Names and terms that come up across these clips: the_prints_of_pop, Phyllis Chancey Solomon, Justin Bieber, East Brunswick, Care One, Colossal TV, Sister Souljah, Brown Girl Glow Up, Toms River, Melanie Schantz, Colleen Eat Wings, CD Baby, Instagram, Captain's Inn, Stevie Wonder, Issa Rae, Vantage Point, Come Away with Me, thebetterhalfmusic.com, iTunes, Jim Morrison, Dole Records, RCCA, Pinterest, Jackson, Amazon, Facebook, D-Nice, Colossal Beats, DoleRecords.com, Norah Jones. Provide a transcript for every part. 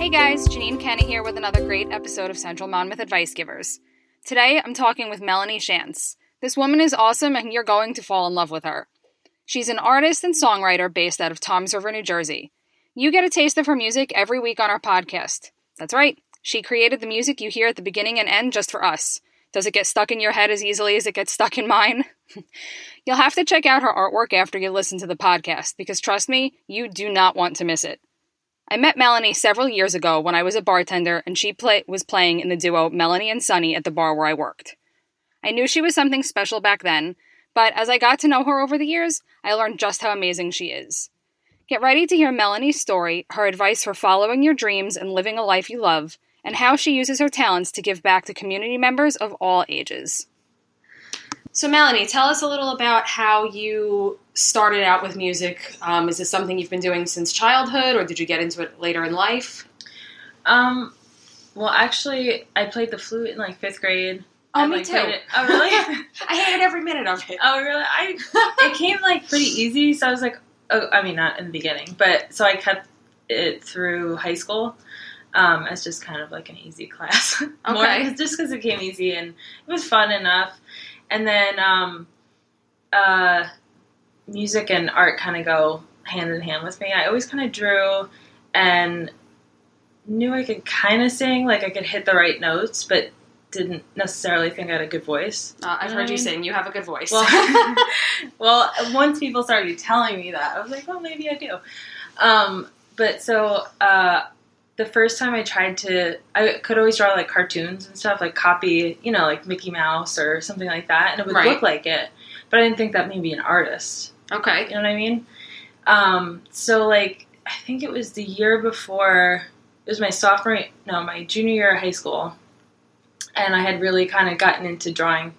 Hey guys, Janine Kenny here with another great episode of Central Monmouth Advice Givers. Today, I'm talking with Melanie Schantz. This woman is awesome and you're going to fall in love with her. She's an artist and songwriter based out of Toms River, New Jersey. You get a taste of her music every week on our podcast. That's right, she created the music you hear at the beginning and end just for us. Does it get stuck in your head as easily as it gets stuck in mine? You'll have to check out her artwork after you listen to the podcast, because trust me, you do not want to miss it. I met Melanie several years ago when I was a bartender, and she was playing in the duo Melanie and Sonny at the bar where I worked. I knew she was something special back then, but as I got to know her over the years, I learned just how amazing she is. Get ready to hear Melanie's story, her advice for following your dreams and living a life you love, and how she uses her talents to give back to community members of all ages. So Melanie, tell us a little about how you started out with music. Is this something you've been doing since childhood, or did you get into it later in life? Well, actually, I played the flute in, like, fifth grade. Oh, me too. Oh, really? I hated every minute of it. Oh, really? It came, like, pretty easy, so I was like, oh, I mean, not in the beginning, but so I kept it through high school. It's just kind of like an easy class. Okay. More, just because it came easy and it was fun enough. And then music and art kind of go hand in hand with me. I always kind of drew and knew I could kind of sing, like I could hit the right notes, but didn't necessarily think I had a good voice. I've heard you sing. You have a good voice. Well, well, once people started telling me that, I was like, well, maybe I do. The first time I tried to, I could always draw, like, cartoons and stuff, like copy, you know, like Mickey Mouse or something like that, and it would look like it, but I didn't think that made me an artist. Okay. You know what I mean? I think it was the year before, it was my junior year of high school, and I had really kind of gotten into drawing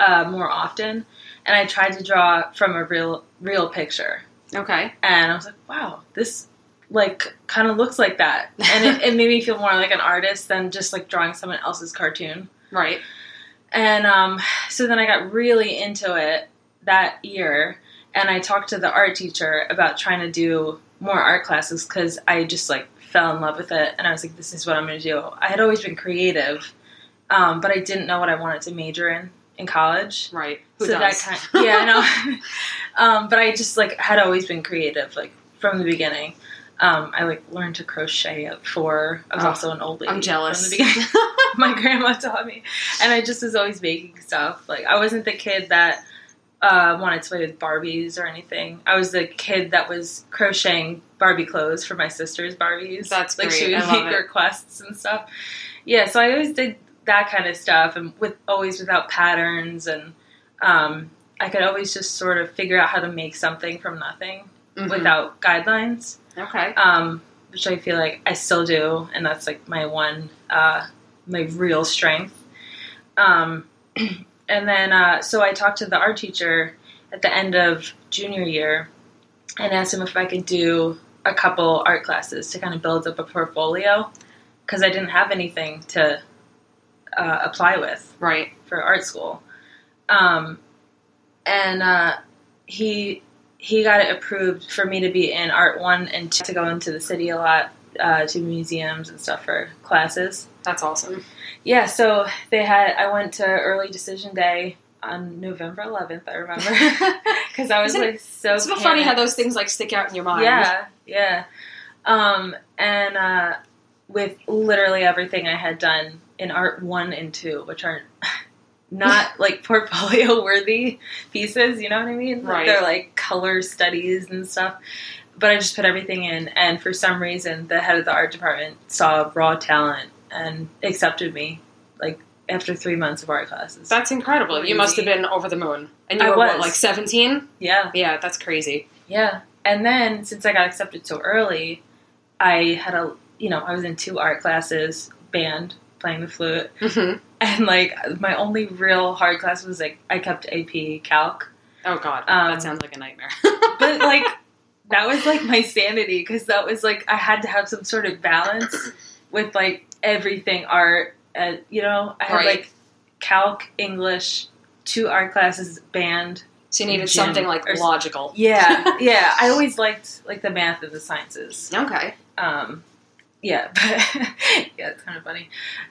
more often, and I tried to draw from a real picture. Okay. And I was like, wow, this like kind of looks like that, and it made me feel more like an artist than just like drawing someone else's cartoon. Right. And so then I got really into it that year, and I talked to the art teacher about trying to do more art classes, because I just like fell in love with it, and I was like, this is what I'm going to do. I had always been creative, but I didn't know what I wanted to major in college. Right. Who so does? That kind of, yeah, I know. But I just like had always been creative, like from the beginning. I like learned to crochet at 4. I was also an old lady. I'm jealous. From the beginning. My grandma taught me. And I just was always making stuff. Like, I wasn't the kid that wanted to play with Barbies or anything. I was the kid that was crocheting Barbie clothes for my sister's Barbies. That's like, great. She would make requests and stuff. Yeah, so I always did that kind of stuff, and always without patterns, and I could always just sort of figure out how to make something from nothing. Mm-hmm. Without guidelines. Okay. Which I feel like I still do, and that's like my one, my real strength. And then, so I talked to the art teacher at the end of junior year and asked him if I could do a couple art classes to kind of build up a portfolio, because I didn't have anything to apply with. Right. For art school. He got it approved for me to be in Art 1 and 2, to go into the city a lot, to museums and stuff for classes. That's awesome. Yeah, so I went to early decision day on November 11th, I remember, because I was It's so funny how those things like stick out in your mind. Yeah, yeah. With literally everything I had done in Art 1 and 2, which aren't not like portfolio worthy pieces, you know what I mean? Right. Like, they're like color studies and stuff. But I just put everything in, and for some reason the head of the art department saw raw talent and accepted me, like, after 3 months of art classes. That's incredible. Crazy. You must have been over the moon. And you were what, like 17? Yeah. Yeah, that's crazy. Yeah. And then since I got accepted so early, I had I was in 2 art classes, band, playing the flute. Mm-hmm. And, like, my only real hard class was, like, I kept AP Calc. Oh, God. That sounds like a nightmare. But, like, that was, like, my sanity, because that was, like, I had to have some sort of balance with, like, everything art. You know, I had, like, Calc, English, 2 art classes, band. So you needed something, like, logical. Yeah, yeah. I always liked, like, the math of the sciences. Okay. Yeah, but yeah, it's kind of funny.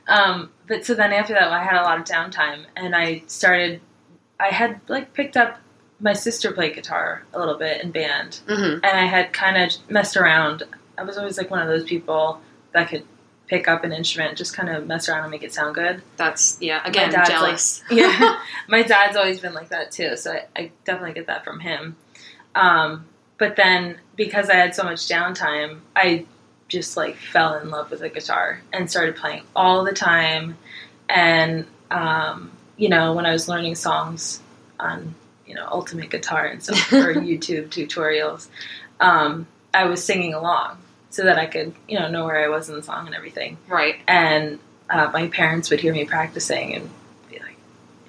But so then after that, I had a lot of downtime, and I had like picked up, my sister played guitar a little bit in band, mm-hmm. and I had kind of messed around. I was always like one of those people that could pick up an instrument, just kind of mess around and make it sound good. That's, yeah, again, jealous. Like, yeah, my dad's always been like that too, so I definitely get that from him. But then, because I had so much downtime, I just like fell in love with the guitar and started playing all the time. And, you know, when I was learning songs on, you know, Ultimate Guitar and stuff, or YouTube tutorials, I was singing along so that I could, you know where I was in the song and everything. Right. And my parents would hear me practicing and be like,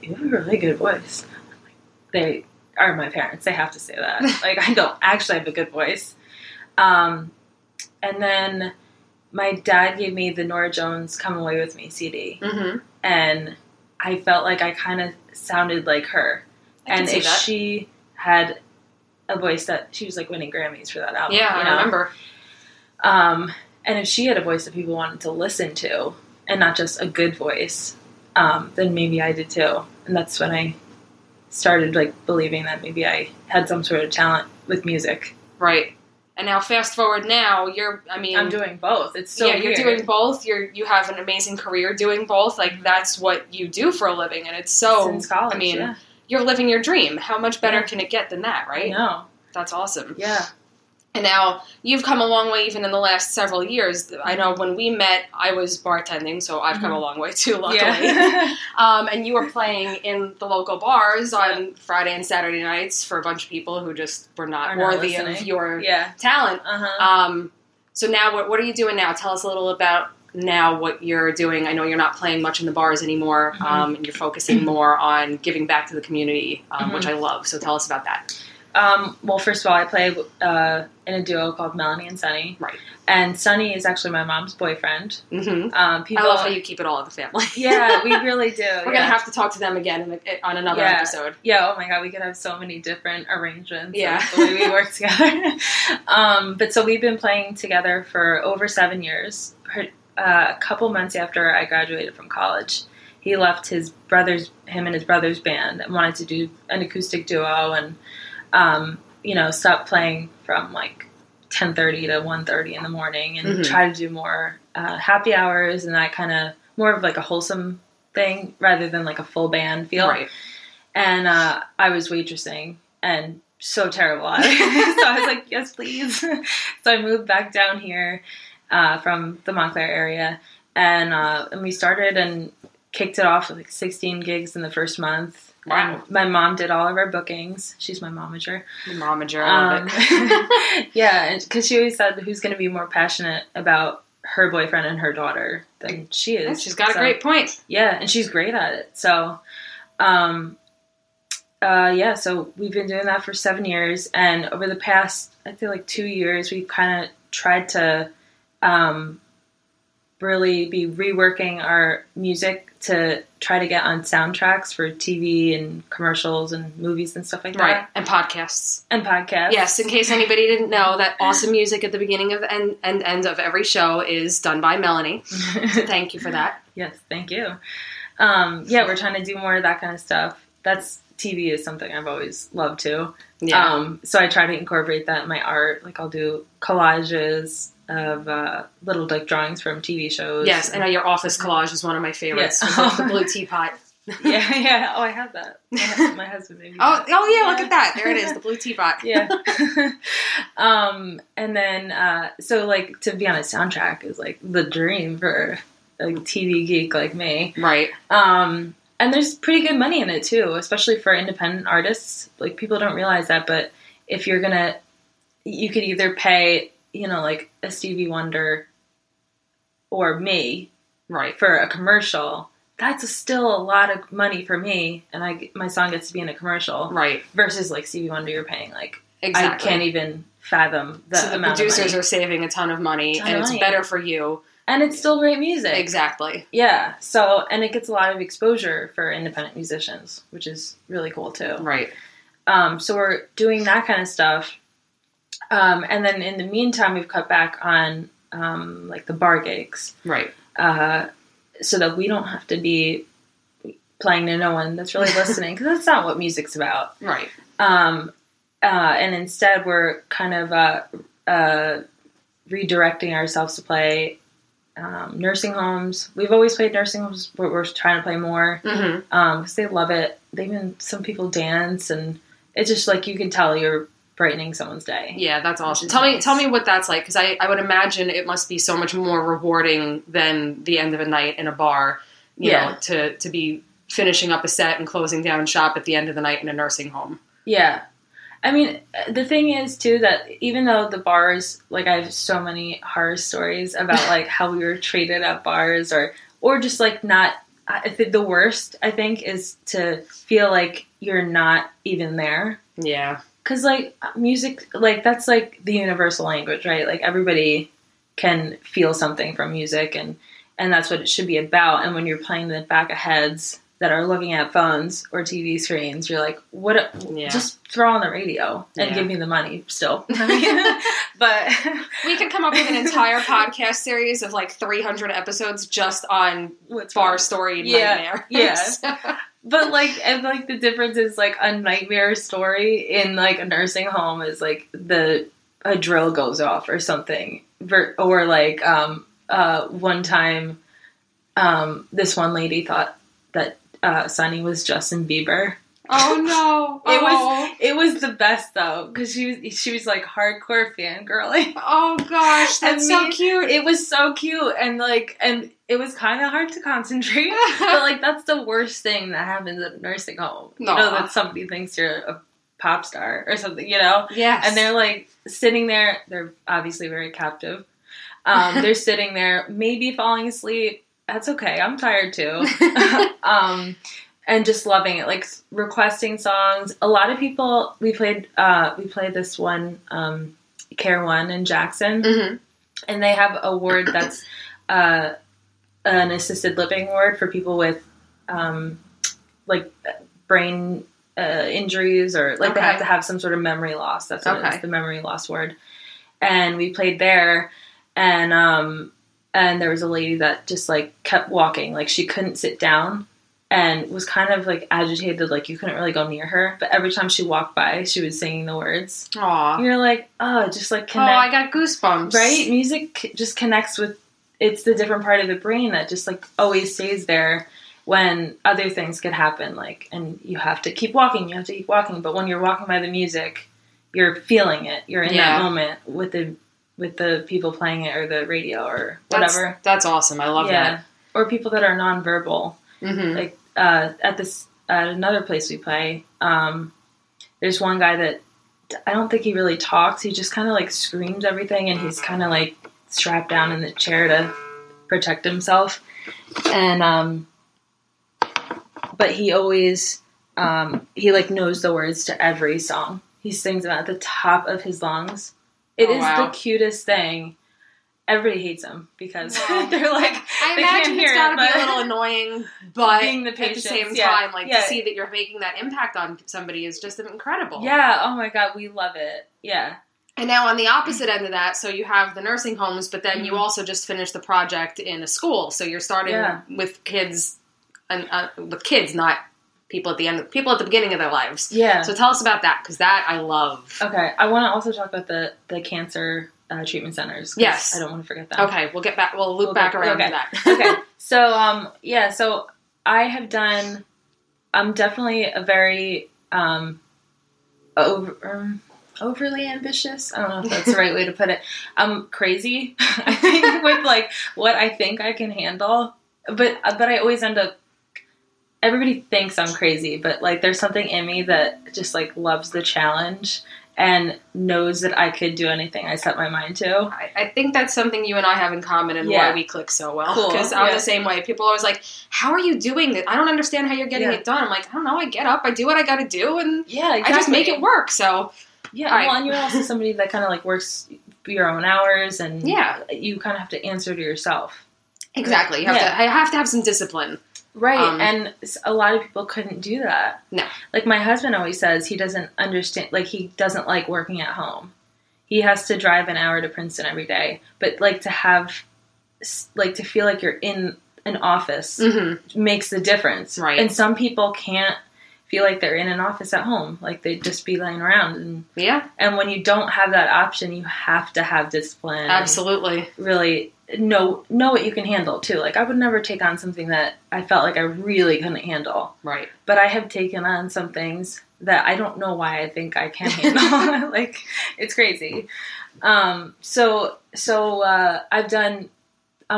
"You have a really good voice." I'm like, they are my parents. They have to say that. Like, I don't actually have a good voice. And then my dad gave me the Norah Jones Come Away With Me CD. Mm-hmm. And I felt like I kind of sounded like her. And if that. She had a voice that, she was like winning Grammys for that album. Yeah, you know? I remember. And if she had a voice that people wanted to listen to, and not just a good voice, then maybe I did too. And that's when I started like believing that maybe I had some sort of talent with music. Right. And now fast forward now, I'm doing both. It's so weird. You're doing both. You have an amazing career doing both. Like, that's what you do for a living. And it's so, since college, you're living your dream. How much better can it get than that, right? No. That's awesome. Yeah. And now you've come a long way even in the last several years. I know when we met, I was bartending, so I've come a long way too, luckily. Yeah. And you were playing in the local bars on Friday and Saturday nights for a bunch of people who just were not worthy of your talent. Uh-huh. So now what are you doing now? Tell us a little about now what you're doing. I know you're not playing much in the bars anymore, mm-hmm. And you're focusing more on giving back to the community, mm-hmm. which I love. So tell us about that. Well, first of all, I play in a duo called Melanie and Sonny. Right. And Sonny is actually my mom's boyfriend. Mm-hmm. I love how you keep it all in the family. Yeah, we really do. We're going to have to talk to them again on another episode. Yeah, oh my God, we could have so many different arrangements. Yeah. The way we work together. But so we've been playing together for over 7 years. A couple months after I graduated from college, he left him and his brother's band and wanted to do an acoustic duo and... stop playing from like 10:30 to 1:30 in the morning and mm-hmm. try to do more happy hours and that kind of more of like a wholesome thing rather than like a full band feel. Right. And I was waitressing and so terrible at it. So I was like, yes, please. So I moved back down here from the Montclair area and we started and kicked it off with like 16 gigs in the first month. Wow. My mom did all of our bookings. She's my momager. Your momager, I love it. Yeah, because she always said, who's going to be more passionate about her boyfriend and her daughter than she is. And she's got a great point. Yeah, and she's great at it. So, so we've been doing that for 7 years. And over the past, I feel like 2 years, we've kind of tried to really be reworking our music to try to get on soundtracks for TV and commercials and movies and stuff like that. Right, and podcasts. Yes, in case anybody didn't know, that awesome music at the beginning of and end of every show is done by Melanie. So thank you for that. Yes, thank you. We're trying to do more of that kind of stuff. TV is something I've always loved too. Yeah. So I try to incorporate that in my art. Like I'll do collages of little like drawings from TV shows. Yes, I know your office collage is one of my favorites. Yes. With the blue teapot. Yeah. Oh, I have that. My husband made me. Oh yeah, look at that. There it is, the blue teapot. Yeah. And then so like to be on a soundtrack is like the dream for a TV geek like me. Right. And there's pretty good money in it too, especially for independent artists. Like people don't realize that, but if you're gonna, you could either pay, like a Stevie Wonder or me, right, for a commercial. That's still a lot of money for me, and my song gets to be in a commercial, right? Versus like Stevie Wonder, you're paying like exactly. I can't even fathom the amount of money. So the producers are saving a ton of money, it's better for you. And it's still great music. Exactly. Yeah. So, and it gets a lot of exposure for independent musicians, which is really cool too. Right. So we're doing that kind of stuff. And then in the meantime, we've cut back on like the bar gigs. Right. So that we don't have to be playing to no one that's really listening, because that's not what music's about. Right. And instead we're kind of redirecting ourselves to play nursing homes. We've always played nursing homes, but we're trying to play more because they love it. They even, some people dance, and it's just like you can tell you're brightening someone's day. Yeah, that's awesome. Tell me what that's like, because I would imagine it must be so much more rewarding than the end of a night in a bar, you know, to be finishing up a set and closing down shop at the end of the night in a nursing home. Yeah. I mean, the thing is, too, that even though the bars, like, I have so many horror stories about, like, how we were treated at bars or just, like, not, the worst, I think, is to feel like you're not even there. Yeah. Because, like, music, like, that's, like, the universal language, right? Like, everybody can feel something from music, and that's what it should be about. And when you're playing the back of heads that are looking at phones or TV screens, you're like, what? Yeah. Just throw on the radio and give me the money still. I mean, but we could come up with an entire podcast series of like 300 episodes just on bar story nightmare. Yeah. So. But like, and like the difference is like a nightmare story in like a nursing home is like a drill goes off or something, or like one time this one lady thought that Sonny was Justin Bieber. Oh no! Oh. It was the best though, because she was like hardcore fangirling. Oh gosh, that's so cute. It was so cute, and it was kind of hard to concentrate. But like, that's the worst thing that happens at a nursing home. No. You know, that somebody thinks you're a pop star or something. You know? Yes. And they're like sitting there. They're obviously very captive. They're sitting there, maybe falling asleep. That's okay. I'm tired too. And just loving it, like requesting songs. A lot of people, we played this one, Care One in Jackson, and they have an award that's an assisted living award for people with like brain injuries, or like they have to have some sort of memory loss. That's what it is, the memory loss award. And we played there, and there was a lady that just, like, kept walking. Like, she couldn't sit down and was kind of, like, agitated. Like, you couldn't really go near her. But every time she walked by, she was singing the words. Aww. You're like, oh, just, like, connect. Oh, I got goosebumps. Right? Music just connects with... It's the different part of the brain that just, like, always stays there when other things could happen. Like, and you have to keep walking. You have to keep walking. But when you're walking by the music, you're feeling it. You're in that moment with the people playing it, or the radio, or whatever. That's awesome. I love that. Or people that are nonverbal. Mm-hmm. Like at another place we play, there's one guy that I don't think he really talks. He just kind of like screams everything, and he's kind of like strapped down in the chair to protect himself. And but he always he like knows the words to every song. He sings them at the top of his lungs. It is the cutest thing. Everybody hates him because they're like, I imagine it's got to be a little annoying, but being the patients, at the same time, like to see that you're making that impact on somebody is just incredible. Yeah. Oh my God, we love it. Yeah. And now on the opposite end of that, so you have the nursing homes, but then you also just finished the project in a school, so you're starting with kids, and with kids, not people at the beginning of their lives. Yeah. So tell us about that, because that I love. Okay. I want to also talk about the cancer treatment centers. Yes. I don't want to forget that. Okay. We'll loop back around to that. Okay. So, so I'm definitely a very overly ambitious. I don't know if that's the right way to put it. I'm crazy, I think, with like what I think I can handle. But I always end up... Everybody thinks I'm crazy, but, like, there's something in me that just, like, loves the challenge and knows that I could do anything I set my mind to. I think that's something you and I have in common, and why we click so well. Because I'm the same way. People are always like, how are you doing this? I don't understand how you're getting it done. I'm like, I don't know. I get up. I do what I got to do, and I just make it work. So, yeah. Well, and you're also somebody that kind of, like, works your own hours, and you kind of have to answer to yourself. Exactly. I have to have some discipline. Right, and a lot of people couldn't do that. No. Like, my husband always says he doesn't understand, like, he doesn't like working at home. he has to drive an hour to Princeton every day, but like to have, like to feel like you're in an office mm-hmm. makes the difference. Right. And some people can't feel like they're in an office at home. Like they'd just be laying around. And, yeah. And when you don't have that option, you have to have discipline. Absolutely. Really know what you can handle too. Like I would never take on something that I felt like I really couldn't handle. Right. But I have taken on some things that I don't know why I think I can handle. Like it's crazy. So I'm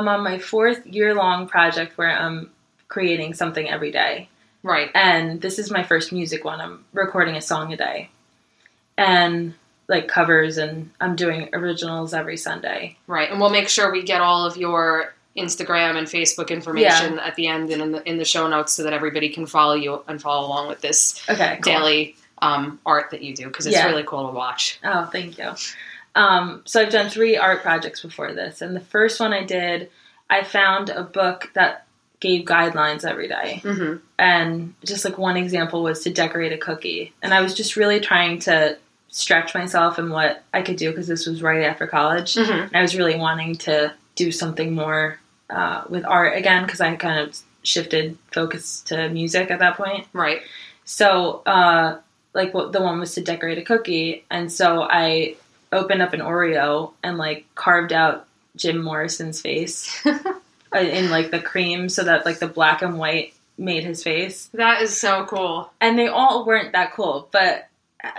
on my fourth year-long project where I'm creating something every day. Right. And this is my first music one. I'm recording a song a day. And like covers, and I'm doing originals every Sunday. Right. And we'll make sure we get all of your Instagram and Facebook information at the end and in the show notes so that everybody can follow you and follow along with this daily art that you do, because it's really cool to watch. Oh, thank you. So I've done 3 art projects before this, and the first one I did, I found a book that gave guidelines every day. Mm-hmm. And just like one example was to decorate a cookie. And I was just really trying to stretch myself and what I could do, because this was right after college. Mm-hmm. And I was really wanting to do something more with art again, because I kind of shifted focus to music at that point. Right. So the one was to decorate a cookie. And so I opened up an Oreo and like carved out Jim Morrison's face in like the cream, so that like the black and white made his face. That is so cool. And they all weren't that cool, but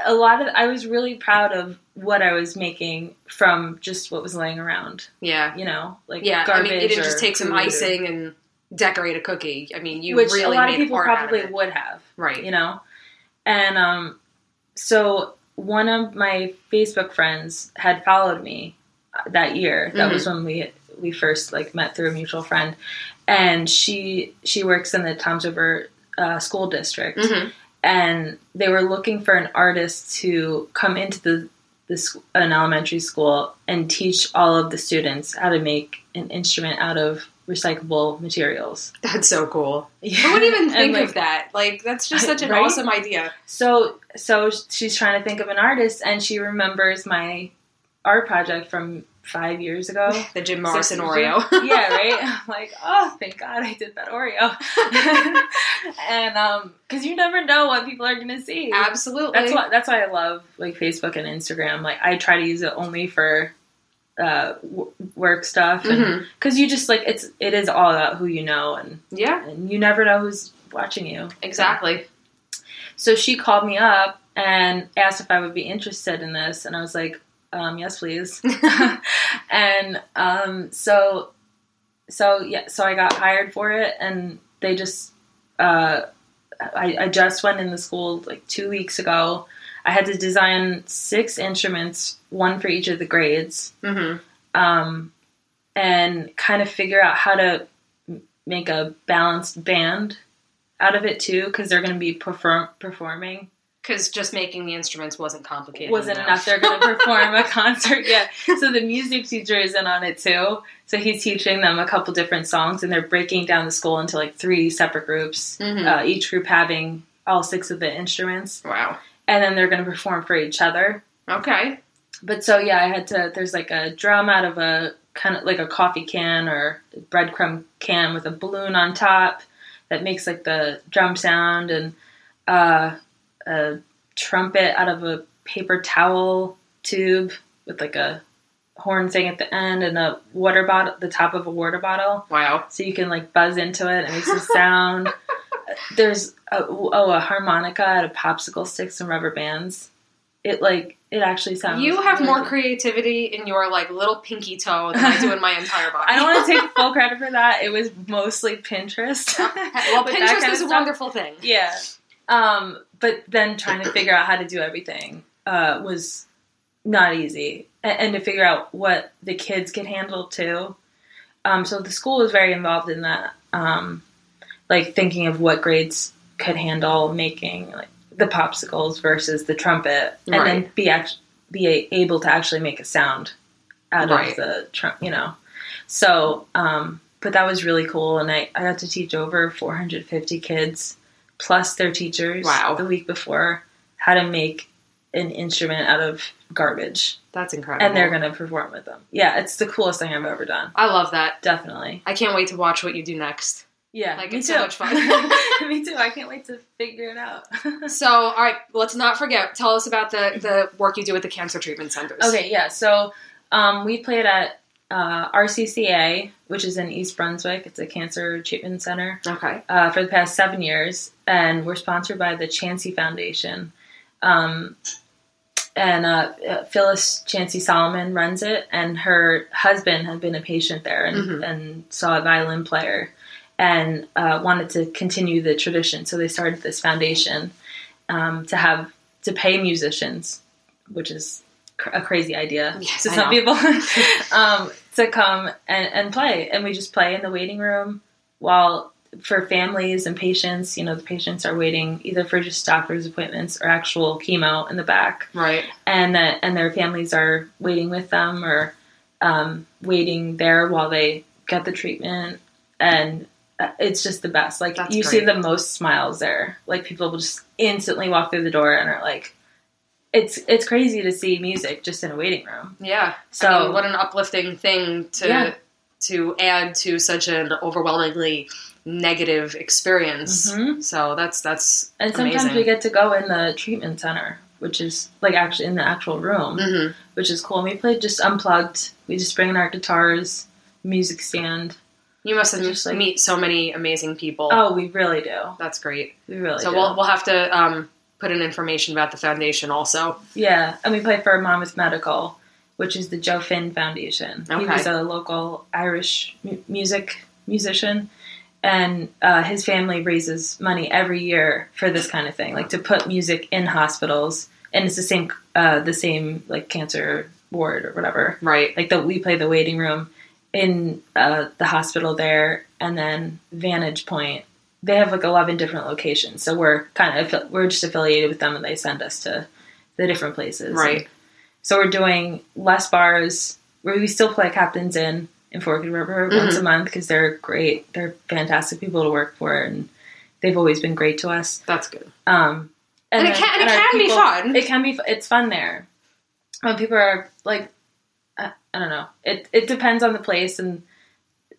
a lot of I was really proud of what I was making from just what was laying around. Yeah, you know, like garbage. I mean, you didn't just take some icing and decorate a cookie. I mean, you really made art out of it. Which a lot of people probably would have, right? You know, and so. One of my Facebook friends had followed me that year. That was when we first like met through a mutual friend, and she works in the Toms River school district, and they were looking for an artist to come into an elementary school and teach all of the students how to make an instrument out of recyclable materials. That's so cool. Yeah. I wouldn't even think of that. Like, that's just such an awesome idea. So she's trying to think of an artist, and she remembers my art project from 5 years ago. The Jim Morrison Oreo. Yeah, right? I'm like, oh, thank God I did that Oreo. And, because you never know what people are going to see. Absolutely. That's why I love, like, Facebook and Instagram. Like, I try to use it only for work stuff, because you just like it is all about who you know, and and you never know who's watching you. Exactly. So she called me up and asked if I would be interested in this, and I was like, yes, please. And so I got hired for it, and they just I just went in the school like 2 weeks ago. I had to design 6 instruments, one for each of the grades, and kind of figure out how to make a balanced band out of it, too, because they're going to be performing. Because just making the instruments wasn't complicated enough. They're going to perform a concert, So the music teacher is in on it, too. So he's teaching them a couple different songs, and they're breaking down the school into, like, 3 separate groups, each group having all 6 of the instruments. Wow. And then they're going to perform for each other. Okay. But so, I had to, there's like a drum out of a kind of like a coffee can or breadcrumb can with a balloon on top that makes like the drum sound, and a trumpet out of a paper towel tube with like a horn thing at the end, and a water bottle, the top of a water bottle. Wow. So you can like buzz into it and it makes a sound. There's a harmonica out of popsicle sticks and rubber bands. It like it actually sounds. You have more creativity in your like little pinky toe than I do in my entire body. I don't want to take full credit for that. It was mostly Pinterest. Well, Pinterest is a wonderful thing. Yeah, but then trying to figure out how to do everything was not easy, and to figure out what the kids could handle too. So the school was very involved in that. Like thinking of what grades could handle making like the popsicles versus the trumpet, and then be able to actually make a sound out of the trumpet, you know. So, but that was really cool, and I got to teach over 450 kids plus their teachers the week before how to make an instrument out of garbage. That's incredible. And they're going to perform with them. Yeah, it's the coolest thing I've ever done. I love that. Definitely. I can't wait to watch what you do next. Yeah, like, it's so much fun. Me too. I can't wait to figure it out. So, all right, let's not forget. Tell us about the work you do at the cancer treatment centers. Okay, yeah. So we played at RCCA, which is in East Brunswick. It's a cancer treatment center. Okay. For the past 7 years. And we're sponsored by the Chancey Foundation. And Phyllis Chancey Solomon runs it. And her husband had been a patient there and saw a violin player. And wanted to continue the tradition, so they started this foundation to pay musicians, which is a crazy idea to some people, to come and play. And we just play in the waiting room while for families and patients. You know, the patients are waiting either for just doctor's appointments or actual chemo in the back, right? And their families are waiting with them or waiting there while they get the treatment and. It's just the best. Like, that's you great. See the most smiles there. Like, people will just instantly walk through the door and are like, it's crazy to see music just in a waiting room. Yeah. So I mean, what an uplifting thing to add to such an overwhelmingly negative experience. Mm-hmm. So that's and amazing. Sometimes we get to go in the treatment center, which is like actually in the actual room, which is cool. And we play just unplugged. We just bring in our guitars, music stand. You must have just like, meet so many amazing people. Oh, we really do. That's great. We really do. So we'll have to put in information about the foundation also. Yeah, and we play for Monmouth Medical, which is the Joe Finn Foundation. Okay. He was a local Irish musician, and his family raises money every year for this kind of thing, like to put music in hospitals, and it's the same like cancer ward or whatever. Right. Like we play the waiting room. In the hospital there, and then Vantage Point. They have like 11 different locations, so we're just affiliated with them, and they send us to the different places. Right. And so we're doing less bars. We still play Captain's Inn in Forked River once a month because they're great. They're fantastic people to work for, and they've always been great to us. That's good. And it can be fun. It can be. It's fun there when people are like. I don't know. It depends on the place and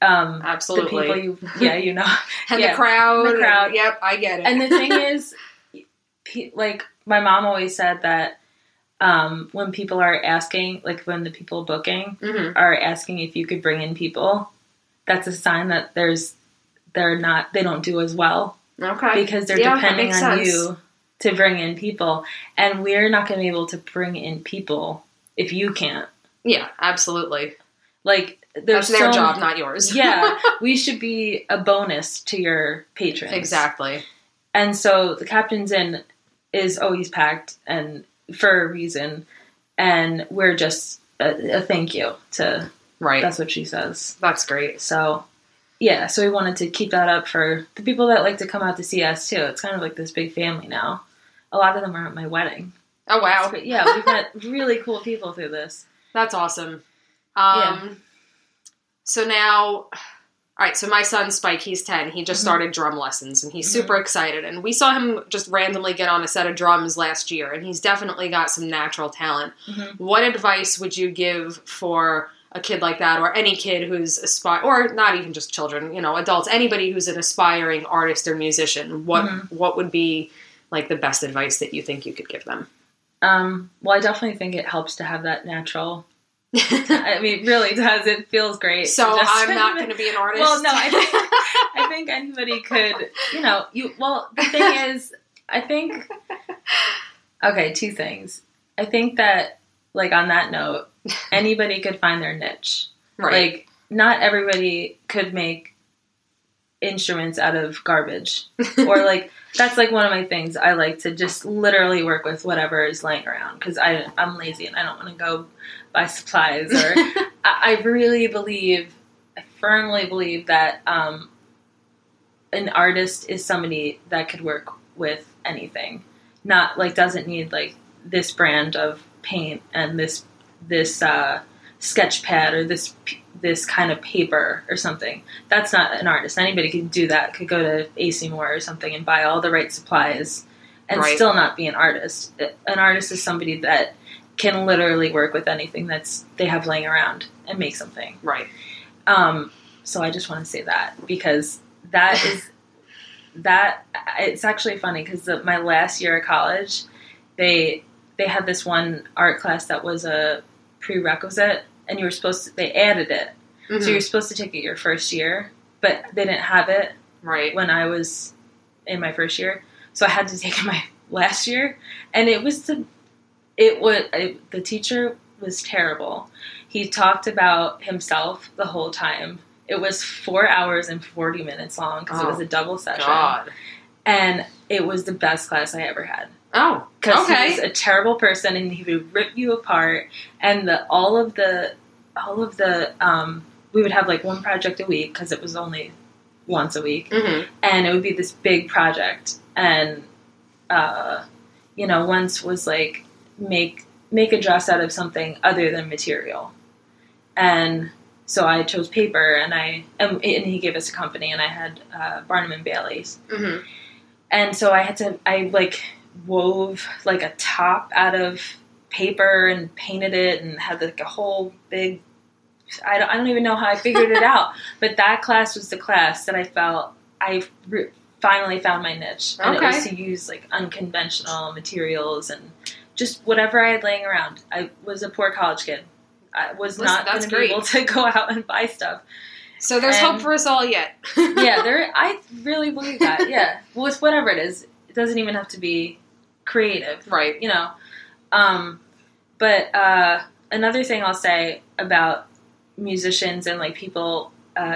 absolutely the people you know and the crowd. And, yep, I get it. And the thing is, like my mom always said that when people are asking, like when the people booking are asking if you could bring in people, that's a sign that they don't do as well. Okay, because they're depending on you to bring in people, and we're not going to be able to bring in people if you can't. Yeah, absolutely. Like, that's their job, not yours. Yeah, we should be a bonus to your patrons. Exactly. And so the Captain's Inn is always packed, and for a reason. And we're just a thank you to. Right. That's what she says. That's great. So, yeah. So we wanted to keep that up for the people that like to come out to see us too. It's kind of like this big family now. A lot of them are at my wedding. Oh wow! But yeah, we've met really cool people through this. That's awesome. So now, all right, so my son, Spike, he's 10. He just started drum lessons, and he's super excited. And we saw him just randomly get on a set of drums last year, and he's definitely got some natural talent. What advice would you give for a kid like that, or any kid who's or not even just children, you know, adults, anybody who's an aspiring artist or musician? What would be, like, the best advice that you think you could give them? Well, I definitely think it helps to have that natural. I mean, it really does. It feels great. So I'm not going to be an artist. Well, no, I think anybody could, you know, well, the thing is, two things. I think that, like, on that note, anybody could find their niche. Right. Like, not everybody could make instruments out of garbage or, like, that's, like, one of my things. I like to just literally work with whatever is laying around because I'm lazy and I don't want to go buy supplies. Or I firmly believe that an artist is somebody that could work with anything. Not, like, doesn't need, like, this brand of paint and this sketch pad or this kind of paper or something. That's not an artist. Anybody could do that, could go to AC Moore or something and buy all the right supplies and still not be an artist. An artist is somebody that can literally work with anything that's they have laying around and make something. Right. So I just want to say that, because that is that it's actually funny, because my last year at college, they had this one art class that was a prerequisite, and you were supposed to, they added it. Mm-hmm. So you're supposed to take it your first year, but they didn't have it right when I was in my first year. So I had to take it my last year, and it was the teacher was terrible. He talked about himself the whole time. It was 4 hours and 40 minutes long, because it was a double session. God. And it was the best class I ever had. Oh, okay. Because he was a terrible person, and he would rip you apart. And we would have like one project a week, because it was only once a week. Mm-hmm. And it would be this big project. And, once was like make a dress out of something other than material. And so I chose paper, and he gave us a company, and I had Barnum and Bailey's. Mm-hmm. And so I wove like a top out of paper and painted it, and had like a whole big, I don't even know how I figured it out, but that class was the class that I felt I finally found my niche. And it was to use like unconventional materials and just whatever I had laying around. I was a poor college kid. I was not going to be able to go out and buy stuff. So there's hope for us all yet. Yeah, I really believe that. Yeah. Well, it's whatever it is. It doesn't even have to be creative. Right. You know. But another thing I'll say about musicians and like people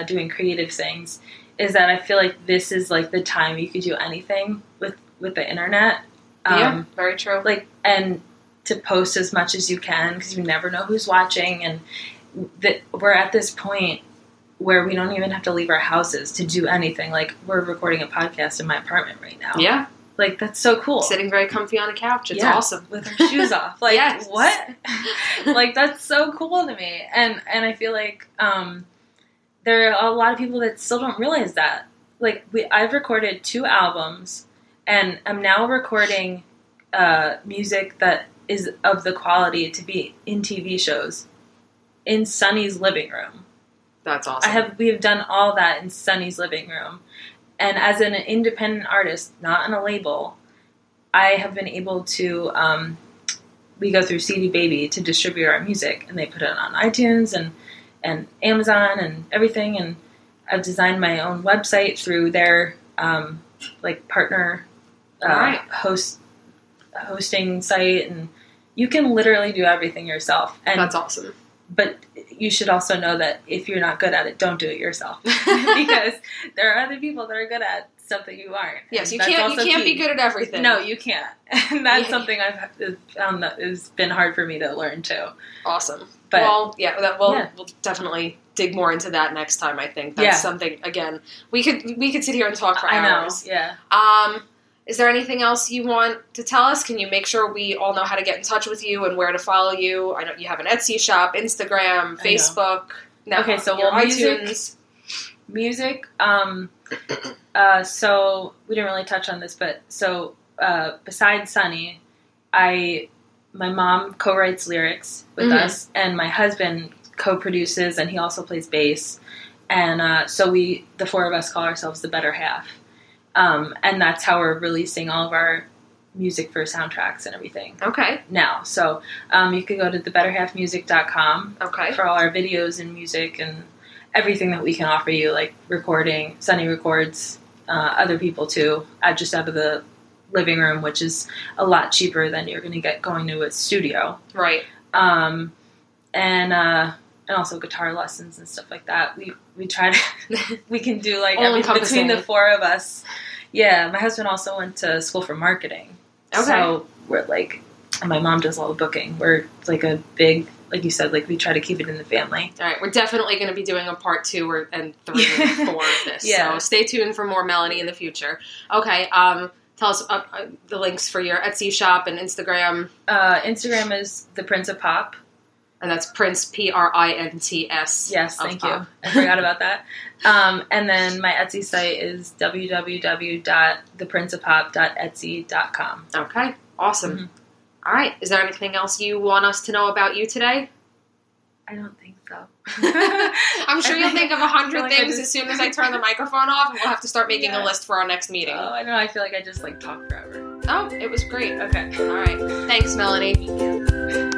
doing creative things is that I feel like this is like the time you could do anything with the internet. Yeah, very true. Like, and to post as much as you can, because you never know who's watching, and we're at this point where we don't even have to leave our houses to do anything. Like, we're recording a podcast in my apartment right now. Yeah. Like, that's so cool. Sitting very comfy on a couch. It's awesome. With our shoes off. Like, yes. What? Like, that's so cool to me. And I feel like there are a lot of people that still don't realize that. Like, I've recorded 2 albums, and I'm now recording music that is of the quality to be in TV shows in Sonny's living room. That's awesome. We have done all that in Sonny's living room. And as an independent artist, not on a label, I have been able to, we go through CD Baby to distribute our music, and they put it on iTunes and Amazon and everything. And I've designed my own website through their, partner, hosting site. And you can literally do everything yourself. And that's awesome. But you should also know that if you're not good at it, don't do it yourself, because there are other people that are good at stuff that you aren't. Yes, you can't be good at everything. No, you can't. And that's something I've found that has been hard for me to learn too. Awesome. But, we'll definitely dig more into that next time. I think that's something. Again, we could sit here and talk for hours. I know. Yeah. Is there anything else you want to tell us? Can you make sure we all know how to get in touch with you and where to follow you? I know you have an Etsy shop, Instagram, Facebook. No, okay, so well, iTunes. Music. So we didn't really touch on this, but besides Sonny, my mom co-writes lyrics with us, and my husband co-produces, and he also plays bass. And so the four of us call ourselves the Better Half. And that's how we're releasing all of our music for soundtracks and everything. Okay. Now, so you can go to thebetterhalfmusic.com for all our videos and music and everything that we can offer you, like recording. Sonny records other people too, just out of the living room, which is a lot cheaper than you're going to get going to a studio. Right. And also guitar lessons and stuff like that. We try to... we can do, like, everything between the four of us. Yeah, my husband also went to school for marketing. Okay. So we're, like... And my mom does all the booking. We're, like, a big... Like you said, like, we try to keep it in the family. All right, we're definitely going to be doing a part 2 and 3 and 4 of this. Yeah. So stay tuned for more Melanie in the future. Okay, tell us the links for your Etsy shop and Instagram. Instagram is The Prints of Pop. And that's Prints, Prints. Yes, thank you. I forgot about that. And then my Etsy site is www.theprintsofpop.etsy.com. Okay, awesome. Mm-hmm. All right. Is there anything else you want us to know about you today? I don't think so. I'm sure you'll think of 100 things as soon as I turn the microphone off, and we'll have to start making a list for our next meeting. Oh, I know. I feel like I just, talked forever. Oh, it was great. Okay. All right. Thanks, Melanie. Thank you.